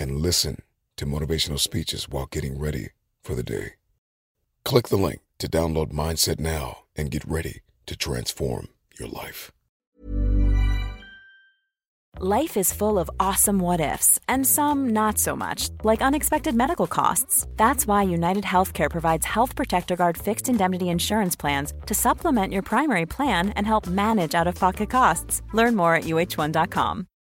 and listen to motivational speeches while getting ready for the day. Click the link to download Mindset now and get ready to transform your life. Life is full of awesome what-ifs, and some not so much, like unexpected medical costs. That's why United Healthcare provides Health Protector Guard fixed indemnity insurance plans to supplement your primary plan and help manage out-of-pocket costs. Learn more at UH1.com.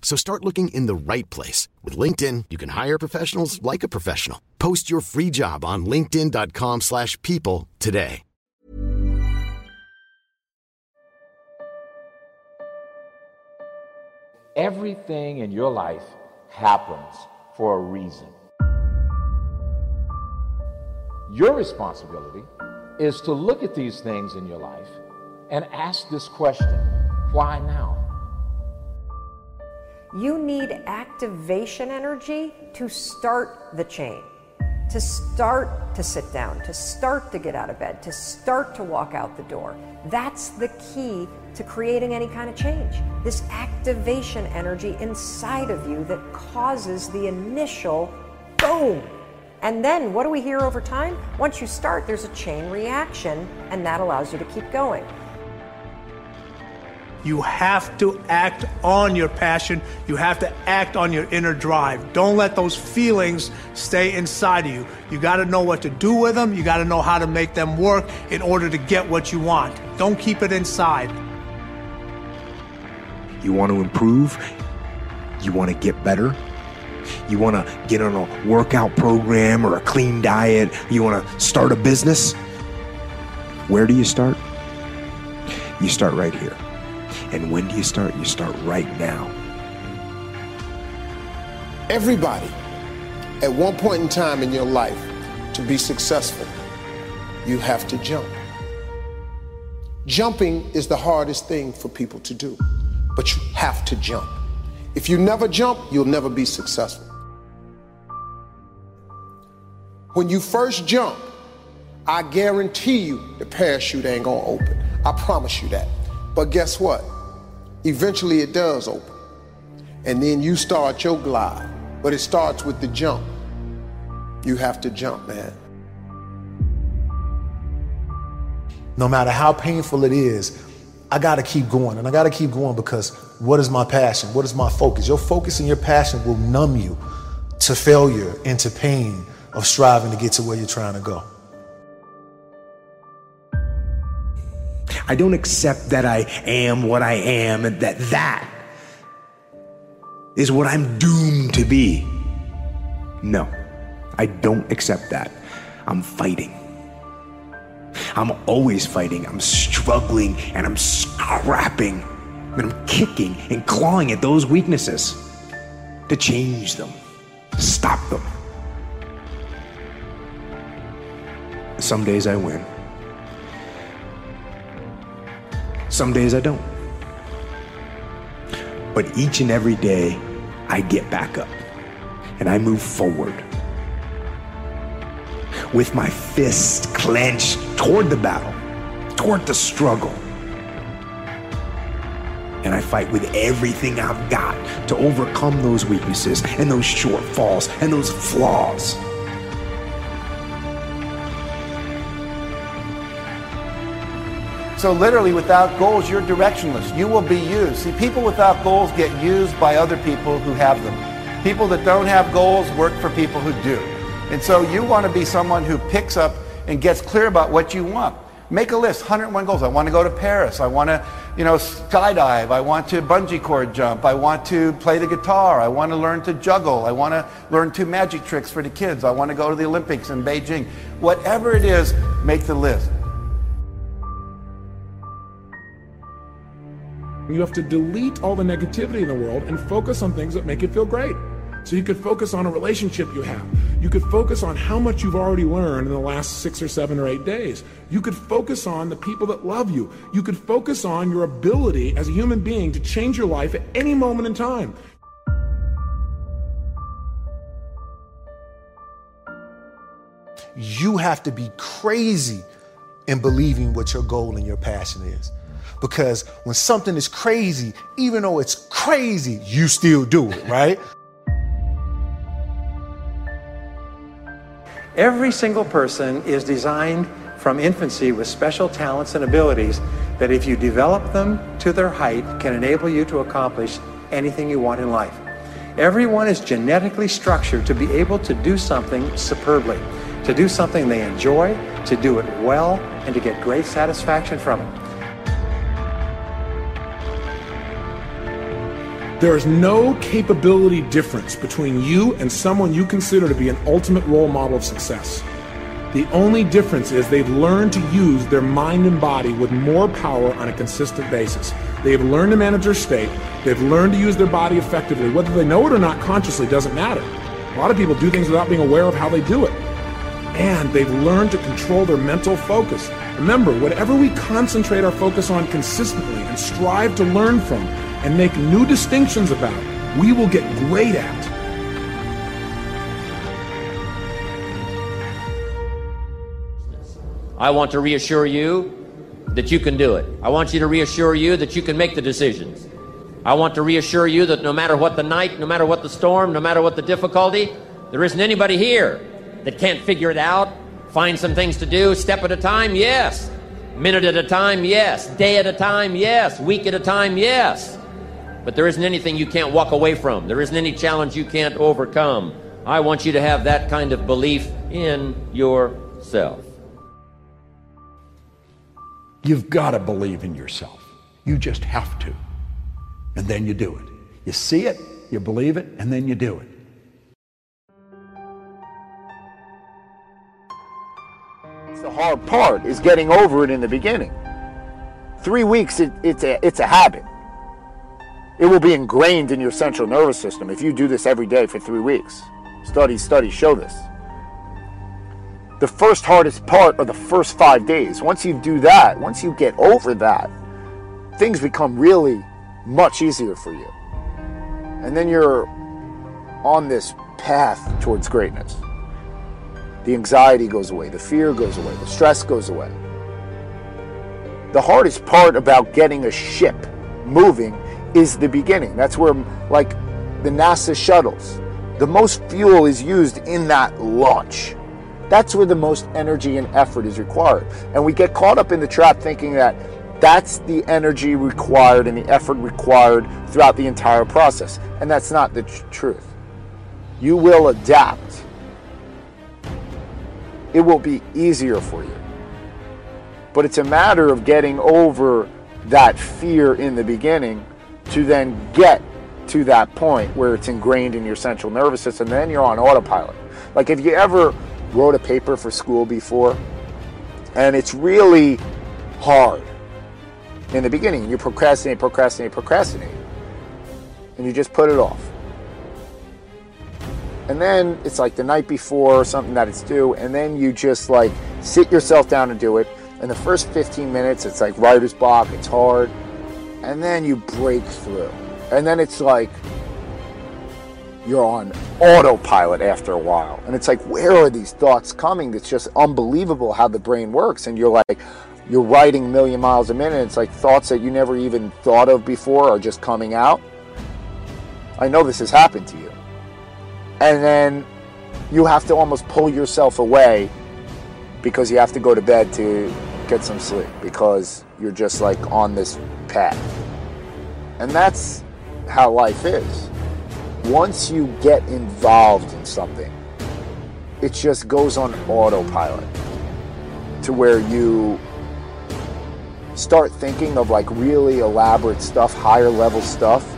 So start looking in the right place. With LinkedIn, you can hire professionals like a professional. Post your free job on linkedin.com/people today. Everything in your life happens for a reason. Your responsibility is to look at these things in your life and ask this question, why now? You need activation energy to start the chain, to start to sit down, to start to get out of bed, to start to walk out the door. That's the key to creating any kind of change. This activation energy inside of you that causes the initial boom. And then what do we hear over time? Once you start, there's a chain reaction, and that allows you to keep going. You have to act on your passion. You have to act on your inner drive. Don't let those feelings stay inside of you. You got to know what to do with them. You got to know how to make them work in order to get what you want. Don't keep it inside. You want to improve. You want to get better. You want to get on a workout program or a clean diet. You want to start a business. Where do you start? You start right here. And when do you start? You start right now. Everybody, at one point in time in your life, to be successful, you have to jump. Jumping is the hardest thing for people to do, but you have to jump. If you never jump, you'll never be successful. When you first jump, I guarantee you the parachute ain't gonna open. I promise you that. But guess what? Eventually it does open. And then you start your glide. But it starts with the jump. You have to jump, man. No matter how painful it is, I got to keep going. And I got to keep going because what is my passion? What is my focus? Your focus and your passion will numb you to failure and to pain of striving to get to where you're trying to go. I don't accept that I am what I am and that is what I'm doomed to be. No, I don't accept that. I'm fighting. I'm always fighting. I'm struggling and I'm scrapping and I'm kicking and clawing at those weaknesses to change them, stop them. Some days I win. Some days I don't. But each and every day, I get back up and I move forward with my fists clenched toward the battle, toward the struggle. And I fight with everything I've got to overcome those weaknesses and those shortfalls and those flaws. So literally, without goals, you're directionless. You will be used. See, people without goals get used by other people who have them. People that don't have goals work for people who do. And so you want to be someone who picks up and gets clear about what you want. Make a list, 101 goals. I want to go to Paris. I want to, skydive. I want to bungee cord jump. I want to play the guitar. I want to learn to juggle. I want to learn 2 magic tricks for the kids. I want to go to the Olympics in Beijing. Whatever it is, make the list. You have to delete all the negativity in the world and focus on things that make you feel great. So you could focus on a relationship you have. You could focus on how much you've already learned in the last 6 or 7 or 8 days. You could focus on the people that love you. You could focus on your ability as a human being to change your life at any moment in time. You have to be crazy in believing what your goal and your passion is. Because when something is crazy, even though it's crazy, you still do it, right? Every single person is designed from infancy with special talents and abilities that, if you develop them to their height, can enable you to accomplish anything you want in life. Everyone is genetically structured to be able to do something superbly, to do something they enjoy, to do it well, and to get great satisfaction from it. There is no capability difference between you and someone you consider to be an ultimate role model of success. The only difference is they've learned to use their mind and body with more power on a consistent basis. They've learned to manage their state. They've learned to use their body effectively. Whether they know it or not consciously doesn't matter. A lot of people do things without being aware of how they do it. And they've learned to control their mental focus. Remember, whatever we concentrate our focus on consistently and strive to learn from, and make new distinctions about, we will get great at. I want to reassure you that you can do it. I want you to reassure you that you can make the decisions. I want to reassure you that no matter what the night, no matter what the storm, no matter what the difficulty, there isn't anybody here that can't figure it out, find some things to do, step at a time, yes. Minute at a time, yes. Day at a time, yes. Week at a time, yes. But there isn't anything you can't walk away from. There isn't any challenge you can't overcome. I want you to have that kind of belief in yourself. You've got to believe in yourself. You just have to. And then you do it. You see it, you believe it, and then you do it. The hard part is getting over it in the beginning. 3 weeks, it's a habit. It will be ingrained in your central nervous system if you do this every day for 3 weeks. Studies show this. The first hardest part are the first 5 days. Once you do that, once you get over that, things become really much easier for you. And then you're on this path towards greatness. The anxiety goes away, the fear goes away, the stress goes away. The hardest part about getting a ship moving is the beginning. That's where, like the NASA shuttles, the most fuel is used in that launch. That's where the most energy and effort is required. And we get caught up in the trap thinking that that's the energy required and the effort required throughout the entire process. And that's not the truth. You will adapt. It will be easier for you. But it's a matter of getting over that fear in the beginning to then get to that point where it's ingrained in your central nervous system, and then you're on autopilot. Like, if you ever wrote a paper for school before, and it's really hard, in the beginning. You procrastinate, and you just put it off. And then it's like the night before or something that it's due, and then you just like sit yourself down and do it. And the first 15 minutes, it's like writer's block, it's hard. And then you break through. And then it's like you're on autopilot after a while. And it's like, where are these thoughts coming? It's just unbelievable how the brain works. And you're like, you're writing a million miles a minute. It's like thoughts that you never even thought of before are just coming out. I know this has happened to you. And then you have to almost pull yourself away because you have to go to bed to get some sleep because you're just like on this path. And that's how life is. Once you get involved in something, it just goes on autopilot to where you start thinking of like really elaborate stuff, higher level stuff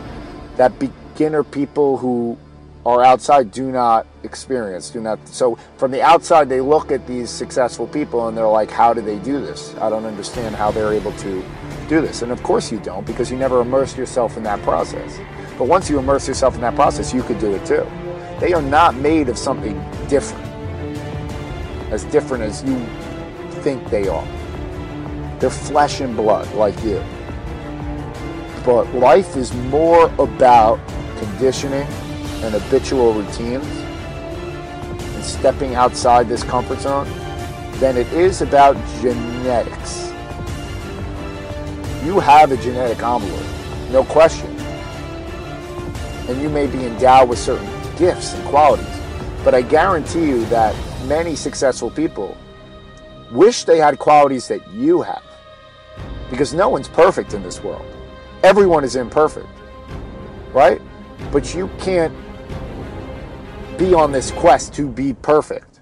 that beginner people who are outside do not experience, so from the outside they look at these successful people and they're like, how do they do this? I don't understand how they're able to do this. And of course you don't, because you never immerse yourself in that process. But once you immerse yourself in that process, you could do it too. They are not made of something different as you think they are. They're flesh and blood like you. But life is more about conditioning and habitual routines and stepping outside this comfort zone than it is about genetics. You have a genetic envelope, no question. And you may be endowed with certain gifts and qualities, but I guarantee you that many successful people wish they had qualities that you have, because no one's perfect in this world. Everyone is imperfect, right? But you can't be on this quest to be perfect.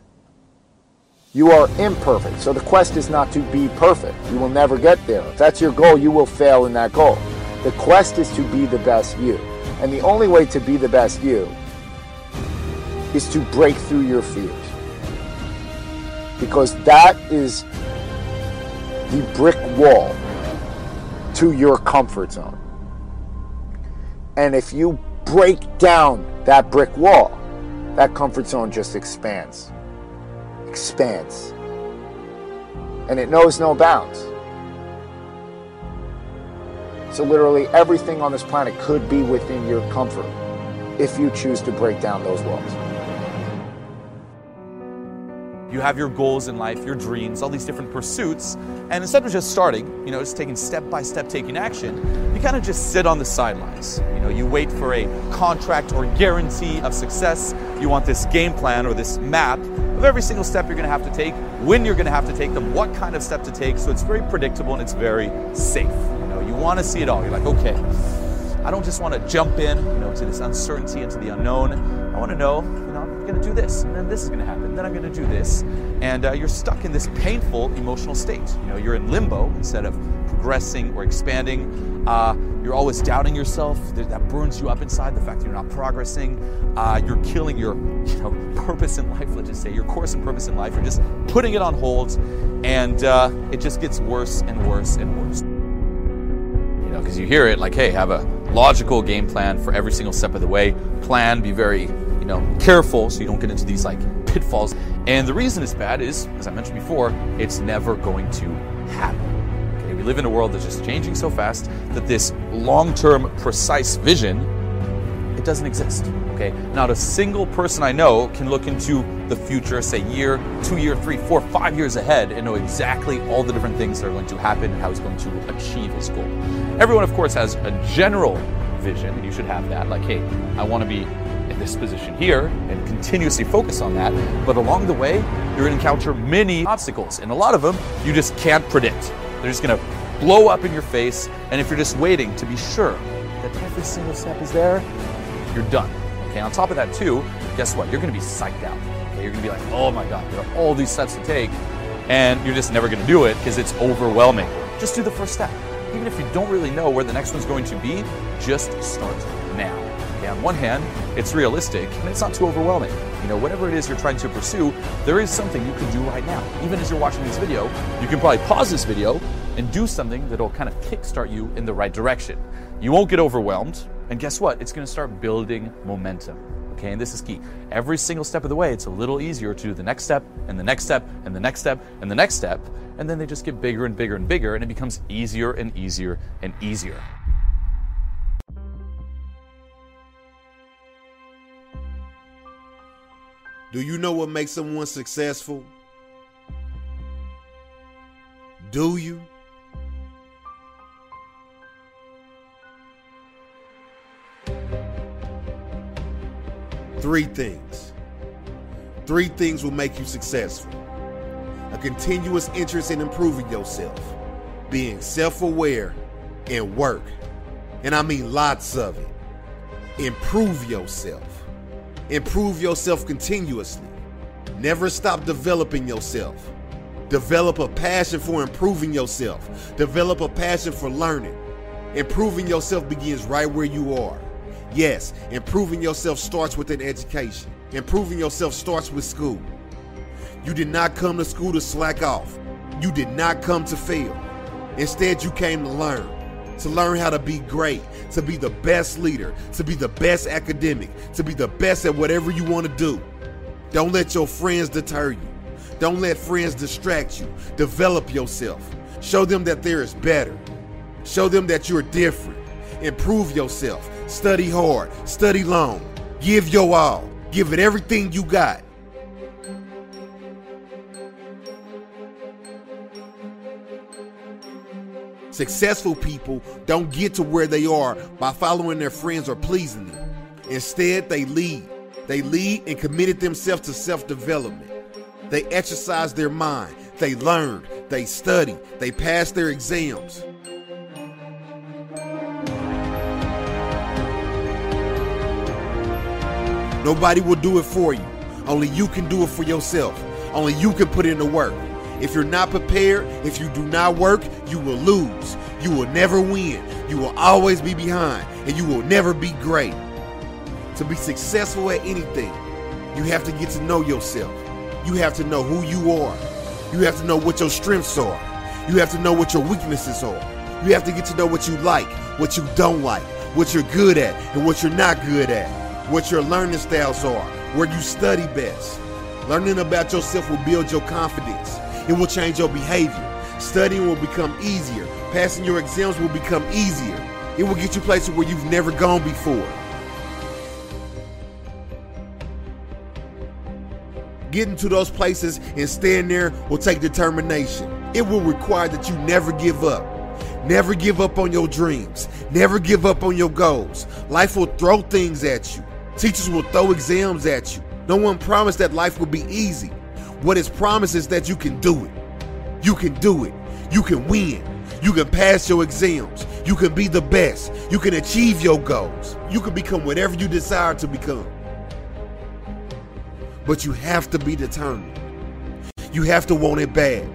You are imperfect, so the quest is not to be perfect. You will never get there. If that's your goal, you will fail in that goal. The quest is to be the best you. And the only way to be the best you is to break through your fears. Because that is the brick wall to your comfort zone. And if you break down that brick wall, that comfort zone just expands, and it knows no bounds. So literally everything on this planet could be within your comfort if you choose to break down those walls. You have your goals in life, your dreams, all these different pursuits, and instead of just starting, just taking step by step, taking action, you kind of just sit on the sidelines. You wait for a contract or guarantee of success. You want this game plan or this map of every single step you're going to have to take, when you're going to have to take them, what kind of step to take, so it's very predictable and it's very safe. You want to see it all. You're like, okay, I don't just want to jump in, to this uncertainty, into the unknown. I want to know, going to do this, and then this is going to happen, then I'm going to do this, and you're stuck in this painful emotional state. You're in limbo instead of progressing or expanding. You're always doubting yourself. That burns you up inside, the fact that you're not progressing. You're killing your purpose in life, let's just say, your course and purpose in life. You're just putting it on hold, and it just gets worse and worse and worse. Because you hear it like, hey, have a logical game plan for every single step of the way. Plan, be very careful so you don't get into these pitfalls. And the reason it's bad is, as I mentioned before, it's never going to happen. Okay? We live in a world that's just changing so fast that this long-term precise vision, it doesn't exist. Okay? Not a single person I know can look into the future, say year, 2 year, 3, 4, 5 years ahead and know exactly all the different things that are going to happen and how he's going to achieve his goal. Everyone, of course, has a general vision, and you should have that. Like, hey, I want to be in this position here and continuously focus on that. But along the way, you're going to encounter many obstacles, and a lot of them you just can't predict. They're just going to blow up in your face, and if you're just waiting to be sure that every single step is there, you're done. Okay, on top of that too, guess what? You're going to be psyched out. Okay, you're going to be like, oh my God, there are all these steps to take, and you're just never going to do it because it's overwhelming. Just do the first step. Even if you don't really know where the next one's going to be, just start now. on one hand, it's realistic and it's not too overwhelming. You know, whatever it is you're trying to pursue, there is something you can do right now. Even as you're watching this video, you can probably pause this video and do something that'll kind of kickstart you in the right direction. You won't get overwhelmed, and guess what? It's gonna start building momentum. Okay, and this is key. Every single step of the way, it's a little easier to do the next step and the next step and the next step and the next step, and then they just get bigger and bigger and bigger, and it becomes easier and easier and easier. Do you know what makes someone successful? Do you? Three things. Three things will make you successful. A continuous interest in improving yourself, being self-aware, and work. And I mean lots of it. Improve yourself. Improve yourself continuously. Never stop developing yourself. Develop a passion for improving yourself. Develop a passion for learning. Improving yourself begins right where you are. Yes, improving yourself starts with an education. Improving yourself starts with school. You did not come to school to slack off. You did not come to fail. Instead, you came to learn how to be great, to be the best leader, to be the best academic, to be the best at whatever you want to do. Don't let your friends deter you. Don't let friends distract you. Develop yourself. Show them that there is better. Show them that you're different. Improve yourself. Study hard, study long, give your all, give it everything you got. Successful people don't get to where they are by following their friends or pleasing them. Instead, they lead. They lead and committed themselves to self-development. They exercised their mind, they learned, they studied, they passed their exams. Nobody will do it for you. Only you can do it for yourself. Only you can put in the work. If you're not prepared, if you do not work, you will lose. You will never win. You will always be behind, and you will never be great. To be successful at anything, you have to get to know yourself. You have to know who you are. You have to know what your strengths are. You have to know what your weaknesses are. You have to get to know what you like, what you don't like, what you're good at, and what you're not good at. What your learning styles are, where you study best. Learning about yourself will build your confidence. It will change your behavior. Studying will become easier. Passing your exams will become easier. It will get you places where you've never gone before. Getting to those places and staying there will take determination. It will require that you never give up. Never give up on your dreams. Never give up on your goals. Life will throw things at you. Teachers will throw exams at you. No one promised that life will be easy. What is promised is that you can do it. You can do it. You can win. You can pass your exams. You can be the best. You can achieve your goals. You can become whatever you desire to become. But you have to be determined. You have to want it bad.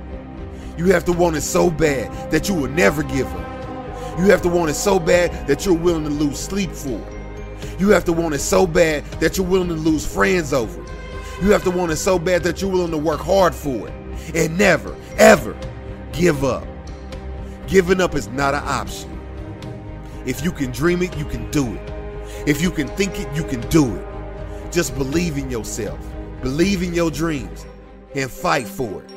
You have to want it so bad that you will never give up. You have to want it so bad that you're willing to lose sleep for it. You have to want it so bad that you're willing to lose friends over it. You have to want it so bad that you're willing to work hard for it. And never, ever give up. Giving up is not an option. If you can dream it, you can do it. If you can think it, you can do it. Just believe in yourself, believe in your dreams, and fight for it.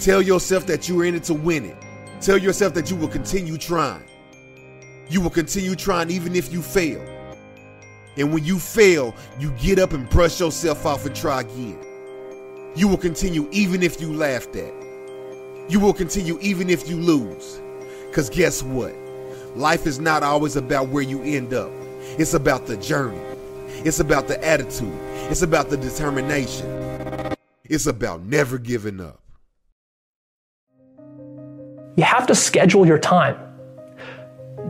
Tell yourself that you're in it to win it. Tell yourself that you will continue trying. You will continue trying even if you fail. And when you fail, you get up and brush yourself off and try again. You will continue even if you laughed at. You will continue even if you lose. Because guess what? Life is not always about where you end up. It's about the journey. It's about the attitude. It's about the determination. It's about never giving up. You have to schedule your time.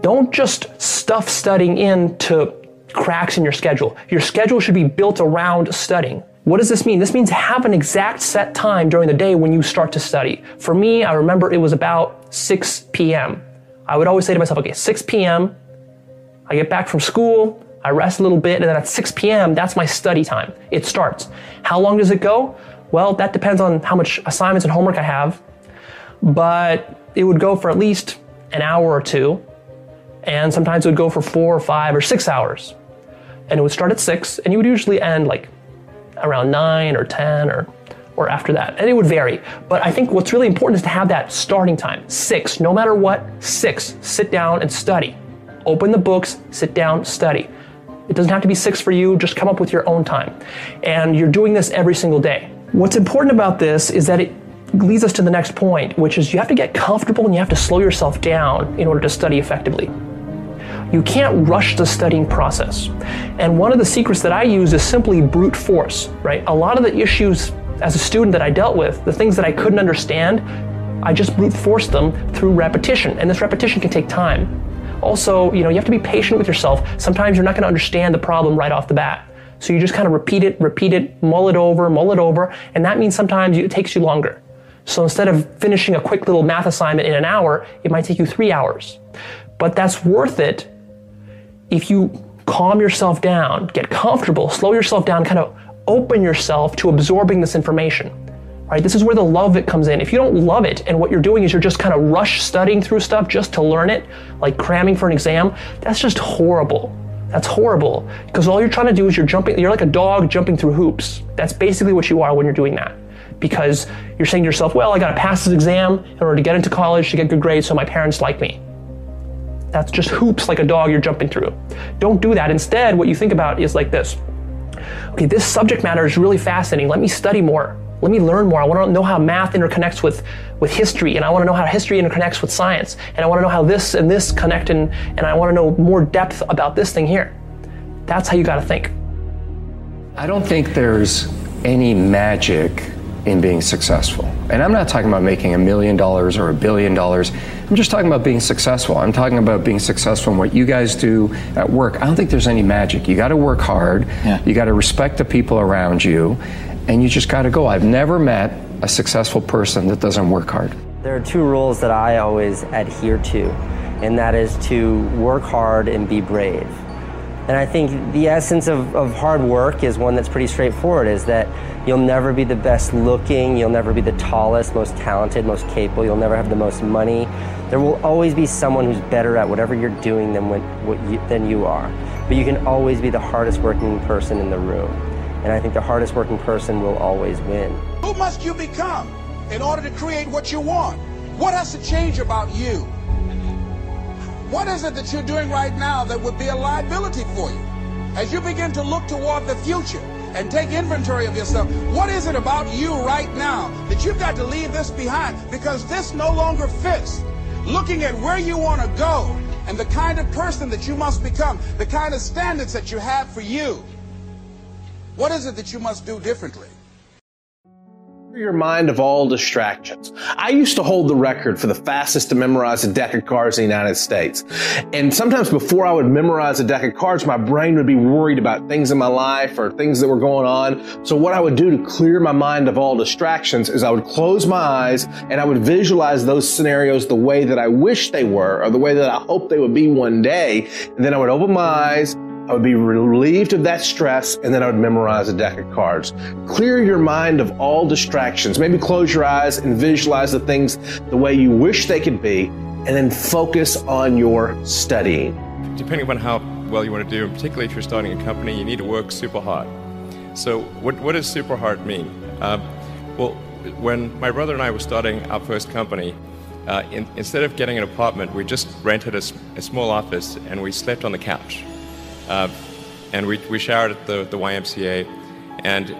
Don't just stuff studying into cracks in your schedule. Your schedule should be built around studying. What does this mean? This means have an exact set time during the day when you start to study. For me, I remember it was about 6 p.m. I would always say to myself, okay, 6 p.m., I get back from school, I rest a little bit, and then at 6 p.m., that's my study time. It starts. How long does it go? Well, that depends on how much assignments and homework I have, but it would go for at least an hour or two, and sometimes it would go for 4 or 5 or 6 hours. And it would start at 6, and you would usually end like around 9 or 10 or after that, and it would vary. But I think what's really important is to have that starting time, 6, no matter what, 6, sit down and study. Open the books, sit down, study. It doesn't have to be 6 for you, just come up with your own time. And you're doing this every single day. What's important about this is that it leads us to the next point, which is you have to get comfortable and you have to slow yourself down in order to study effectively. You can't rush the studying process. And one of the secrets that I use is simply brute force, right? A lot of the issues as a student that I dealt with, the things that I couldn't understand, I just brute forced them through repetition. And this repetition can take time. Also, you have to be patient with yourself. Sometimes you're not going to understand the problem right off the bat. So you just kind of repeat it, mull it over. And that means sometimes it takes you longer. So instead of finishing a quick little math assignment in an hour, it might take you 3 hours. But that's worth it if you calm yourself down, get comfortable, slow yourself down, kind of open yourself to absorbing this information. All right, this is where the love of it comes in. If you don't love it and what you're doing is you're just kind of rush studying through stuff just to learn it, like cramming for an exam, that's just horrible. That's horrible because all you're trying to do is you're like a dog jumping through hoops. That's basically what you are when you're doing that. Because you're saying to yourself, well, I got to pass this exam in order to get into college to get good grades so my parents like me. That's just hoops like a dog you're jumping through. Don't do that. Instead, what you think about is like this. Okay, this subject matter is really fascinating. Let me study more. Let me learn more. I want to know how math interconnects with history, and I want to know how history interconnects with science, and I want to know how this and this connect, and I want to know more depth about this thing here. That's how you got to think. I don't think there's any magic in being successful. And I'm not talking about making $1 million or $1 billion. I'm just talking about being successful. I'm talking about being successful in what you guys do at work. I don't think there's any magic. You got to work hard. Yeah. You got to respect the people around you, and you just got to go. I've never met a successful person that doesn't work hard. There are two rules that I always adhere to, and that is to work hard and be brave. And I think the essence of hard work is one that's pretty straightforward, is that you'll never be the best looking, you'll never be the tallest, most talented, most capable, you'll never have the most money. There will always be someone who's better at whatever you're doing than you are. But you can always be the hardest working person in the room. And I think the hardest working person will always win. Who must you become in order to create what you want? What has to change about you? What is it that you're doing right now that would be a liability for you? As you begin to look toward the future and take inventory of yourself, what is it about you right now that you've got to leave this behind because this no longer fits? Looking at where you want to go and the kind of person that you must become, the kind of standards that you have for you, what is it that you must do differently? Your mind of all distractions. I used to hold the record for the fastest to memorize a deck of cards in the United States. And sometimes before I would memorize a deck of cards, my brain would be worried about things in my life or things that were going on. So what I would do to clear my mind of all distractions is I would close my eyes and I would visualize those scenarios the way that I wish they were or the way that I hoped they would be one day. And then I would open my eyes, I would be relieved of that stress, and then I would memorize a deck of cards. Clear your mind of all distractions. Maybe close your eyes and visualize the things the way you wish they could be, and then focus on your studying. Depending on how well you want to do, and particularly if you're starting a company, you need to work super hard. So what does super hard mean? Well, when my brother and I were starting our first company, instead of getting an apartment, we just rented a small office, and we slept on the couch. And we showered at the YMCA, and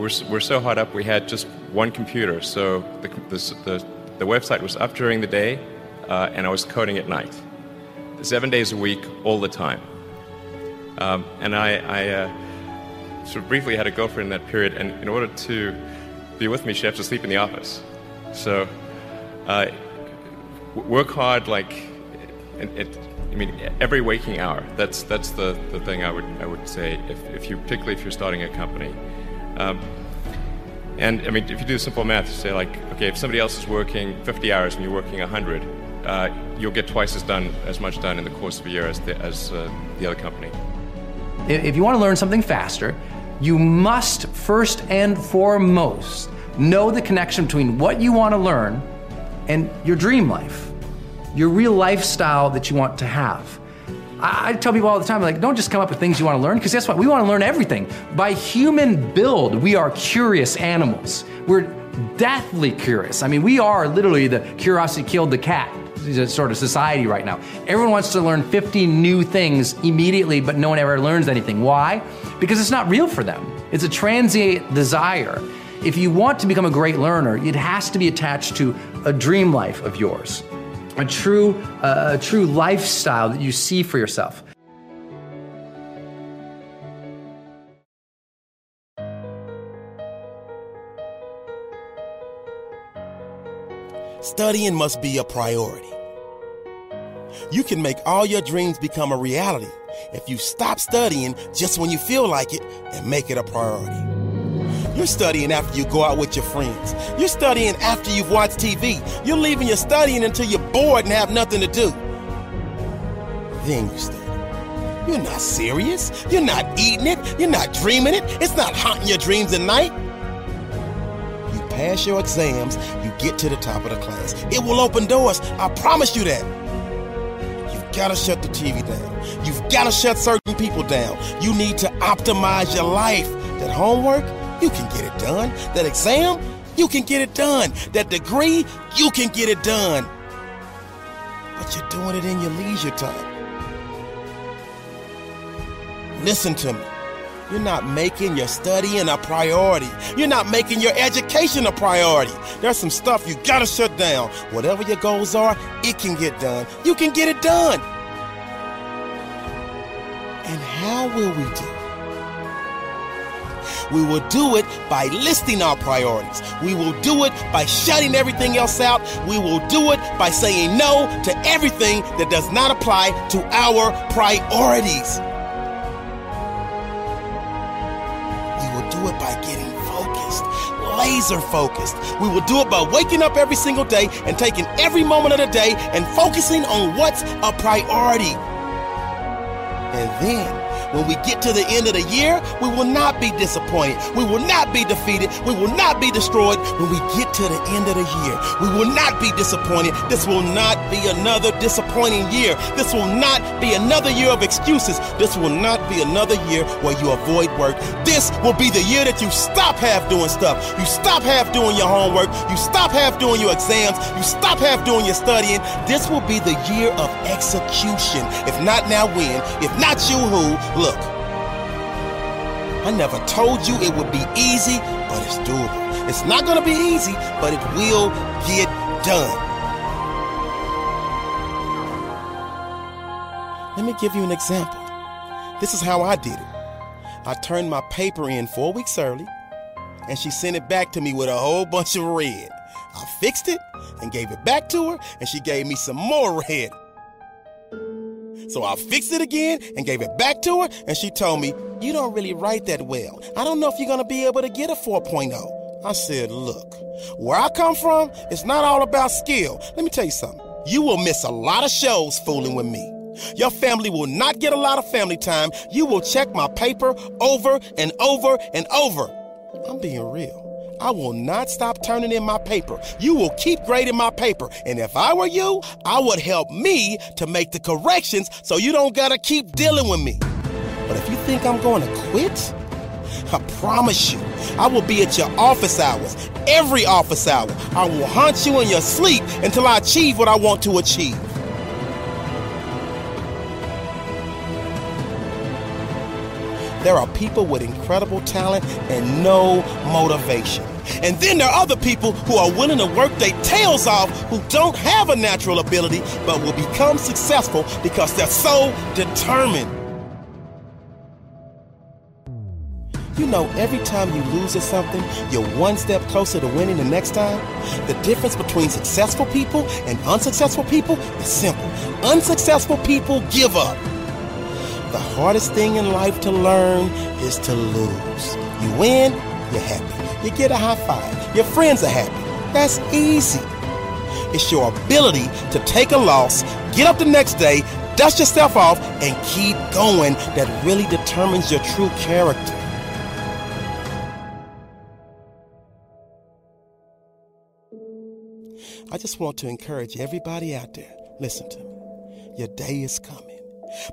we're so hot up we had just one computer, so the website was up during the day, and I was coding at night, 7 days a week, all the time. And I sort of briefly had a girlfriend in that period, and in order to be with me, she had to sleep in the office. So work hard, like it. I mean, every waking hour. That's the thing I would say, particularly if you're starting a company. And I mean, if you do simple math, you say like, okay, if somebody else is working 50 hours and you're working 100, you'll get twice as much done in the course of a year as the other company. If you want to learn something faster, you must first and foremost know the connection between what you want to learn and your dream life, your real lifestyle that you want to have. I tell people all the time, like, don't just come up with things you want to learn, because guess what? We want to learn everything. By human build, we are curious animals. We're deathly curious. I mean, we are literally the curiosity killed the cat sort of society right now. Everyone wants to learn 50 new things immediately, but no one ever learns anything. Why? Because it's not real for them. It's a transient desire. If you want to become a great learner, it has to be attached to a dream life of yours, a true lifestyle that you see for yourself. Studying must be a priority. You can make all your dreams become a reality if you stop studying just when you feel like it and make it a priority. You're studying after you go out with your friends. You're studying after you've watched TV. You're leaving your studying until you're bored and have nothing to do. Then you study. You're not serious. You're not eating it. You're not dreaming it. It's not haunting your dreams at night. You pass your exams. You get to the top of the class. It will open doors. I promise you that. You've got to shut the TV down. You've got to shut certain people down. You need to optimize your life. That homework, you can get it done. That exam, you can get it done. That degree, you can get it done. But you're doing it in your leisure time. Listen to me. You're not making your studying a priority. You're not making your education a priority. There's some stuff you gotta shut down. Whatever your goals are, it can get done. You can get it done. And how will we do it? We will do it by listing our priorities. We will do it by shutting everything else out. We will do it by saying no to everything that does not apply to our priorities. We will do it by getting focused, laser focused. We will do it by waking up every single day and taking every moment of the day and focusing on what's a priority. And then, when we get to the end of the year, we will not be disappointed. We will not be defeated. We will not be destroyed. When we get to the end of the year, we will not be disappointed. This will not be another disappointing year. This will not be another year of excuses. This will not be another year where you avoid work. This will be the year that you stop half doing stuff. You stop half doing your homework. You stop half doing your exams. You stop half doing your studying. This will be the year of execution. If not now, when? If not you, who? Look, I never told you it would be easy, but it's doable. It's not going to be easy, but it will get done. Let me give you an example. This is how I did it. I turned my paper in 4 weeks early, and she sent it back to me with a whole bunch of red. I fixed it and gave it back to her, and she gave me some more red. So I fixed it again and gave it back to her, and she told me, you don't really write that well. I don't know if you're going to be able to get a 4.0. I said, look, where I come from, it's not all about skill. Let me tell you something. You will miss a lot of shows fooling with me. Your family will not get a lot of family time. You will check my paper over and over and over. I'm being real. I will not stop turning in my paper. You will keep grading my paper. And if I were you, I would help me to make the corrections so you don't gotta keep dealing with me. But if you think I'm going to quit, I promise you, I will be at your office hours, every office hour. I will haunt you in your sleep until I achieve what I want to achieve. There are people with incredible talent and no motivation. And then there are other people who are willing to work their tails off, who don't have a natural ability, but will become successful because they're so determined. You know, every time you lose at something, you're one step closer to winning the next time. The difference between successful people and unsuccessful people is simple. Unsuccessful people give up. The hardest thing in life to learn is to lose. You win, you're happy. You get a high five. Your friends are happy. That's easy. It's your ability to take a loss, get up the next day, dust yourself off, and keep going that really determines your true character. I just want to encourage everybody out there, listen to me. Your day is coming,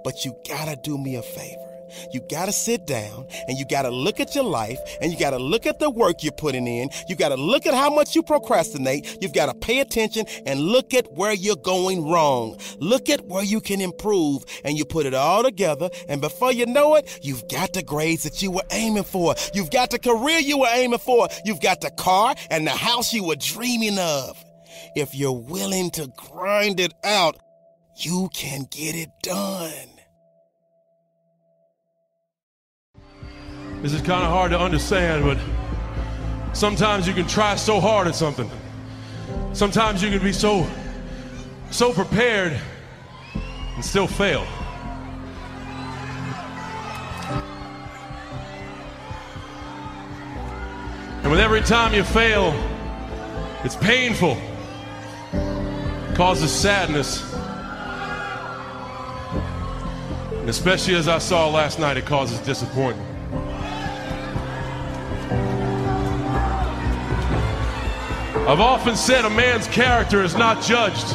but you gotta do me a favor. You gotta sit down and you gotta look at your life and you gotta look at the work you're putting in. You gotta look at how much you procrastinate. You've gotta pay attention and look at where you're going wrong. Look at where you can improve, and you put it all together, and before you know it, you've got the grades that you were aiming for. You've got the career you were aiming for. You've got the car and the house you were dreaming of. If you're willing to grind it out, you can get it done. This is kind of hard to understand, but sometimes you can try so hard at something. Sometimes you can be so prepared and still fail. And with every time you fail, it's painful. It causes sadness. And especially as I saw last night, it causes disappointment. I've often said a man's character is not judged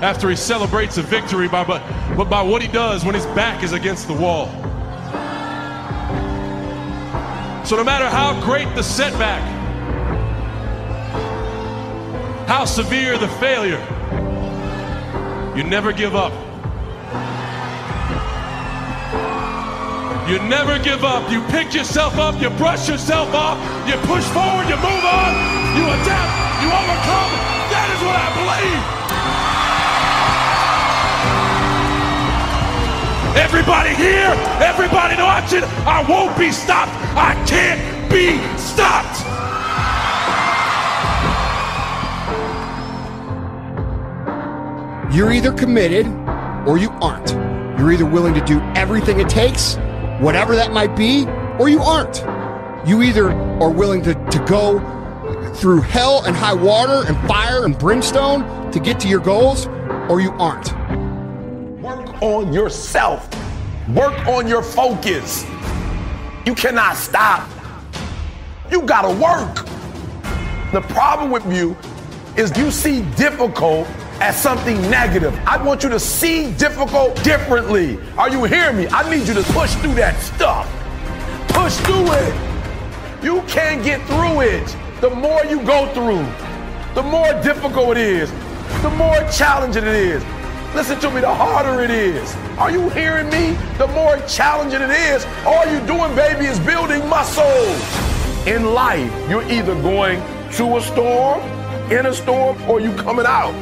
after he celebrates a victory, but by what he does when his back is against the wall. So no matter how great the setback, how severe the failure, you never give up. You never give up. You pick yourself up, you brush yourself off, you push forward, you move on, you adapt, you overcome. That is what I believe. Everybody here, everybody watching, I won't be stopped. I can't be stopped. You're either committed or you aren't. You're either willing to do everything it takes, whatever that might be, or you aren't. You either are willing to go through hell and high water and fire and brimstone to get to your goals, or you aren't. Work on yourself. Work on your focus. You cannot stop. You gotta work. The problem with you is you see difficult as something negative. I want you to see difficult differently. Are you hearing me? I need you to push through that stuff. Push through it. You can't get through it. The more you go through, the more difficult it is, the more challenging it is. Listen to me, the harder it is. Are you hearing me? The more challenging it is, all you're doing, baby, is building muscles. In life, you're either going to a storm, in a storm, or you coming out.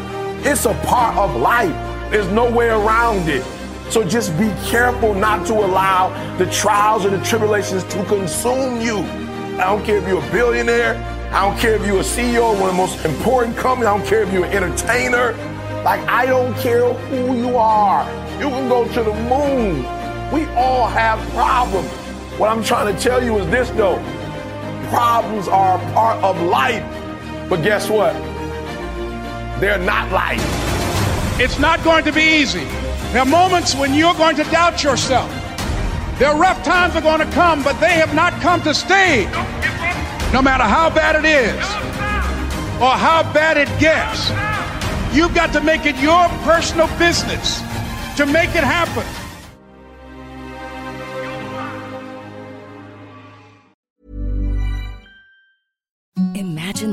It's a part of life. There's no way around it. So just be careful not to allow the trials or the tribulations to consume you. I don't care if you're a billionaire. I don't care if you're a CEO of one of the most important companies. I don't care if you're an entertainer. Like, I don't care who you are. You can go to the moon. We all have problems. What I'm trying to tell you is this, though. Problems are a part of life. But guess what? They're not life. It's not going to be easy. There are moments when you're going to doubt yourself. There are rough times that are going to come, but they have not come to stay. No matter how bad it is or how bad it gets, you've got to make it your personal business to make it happen. Imagine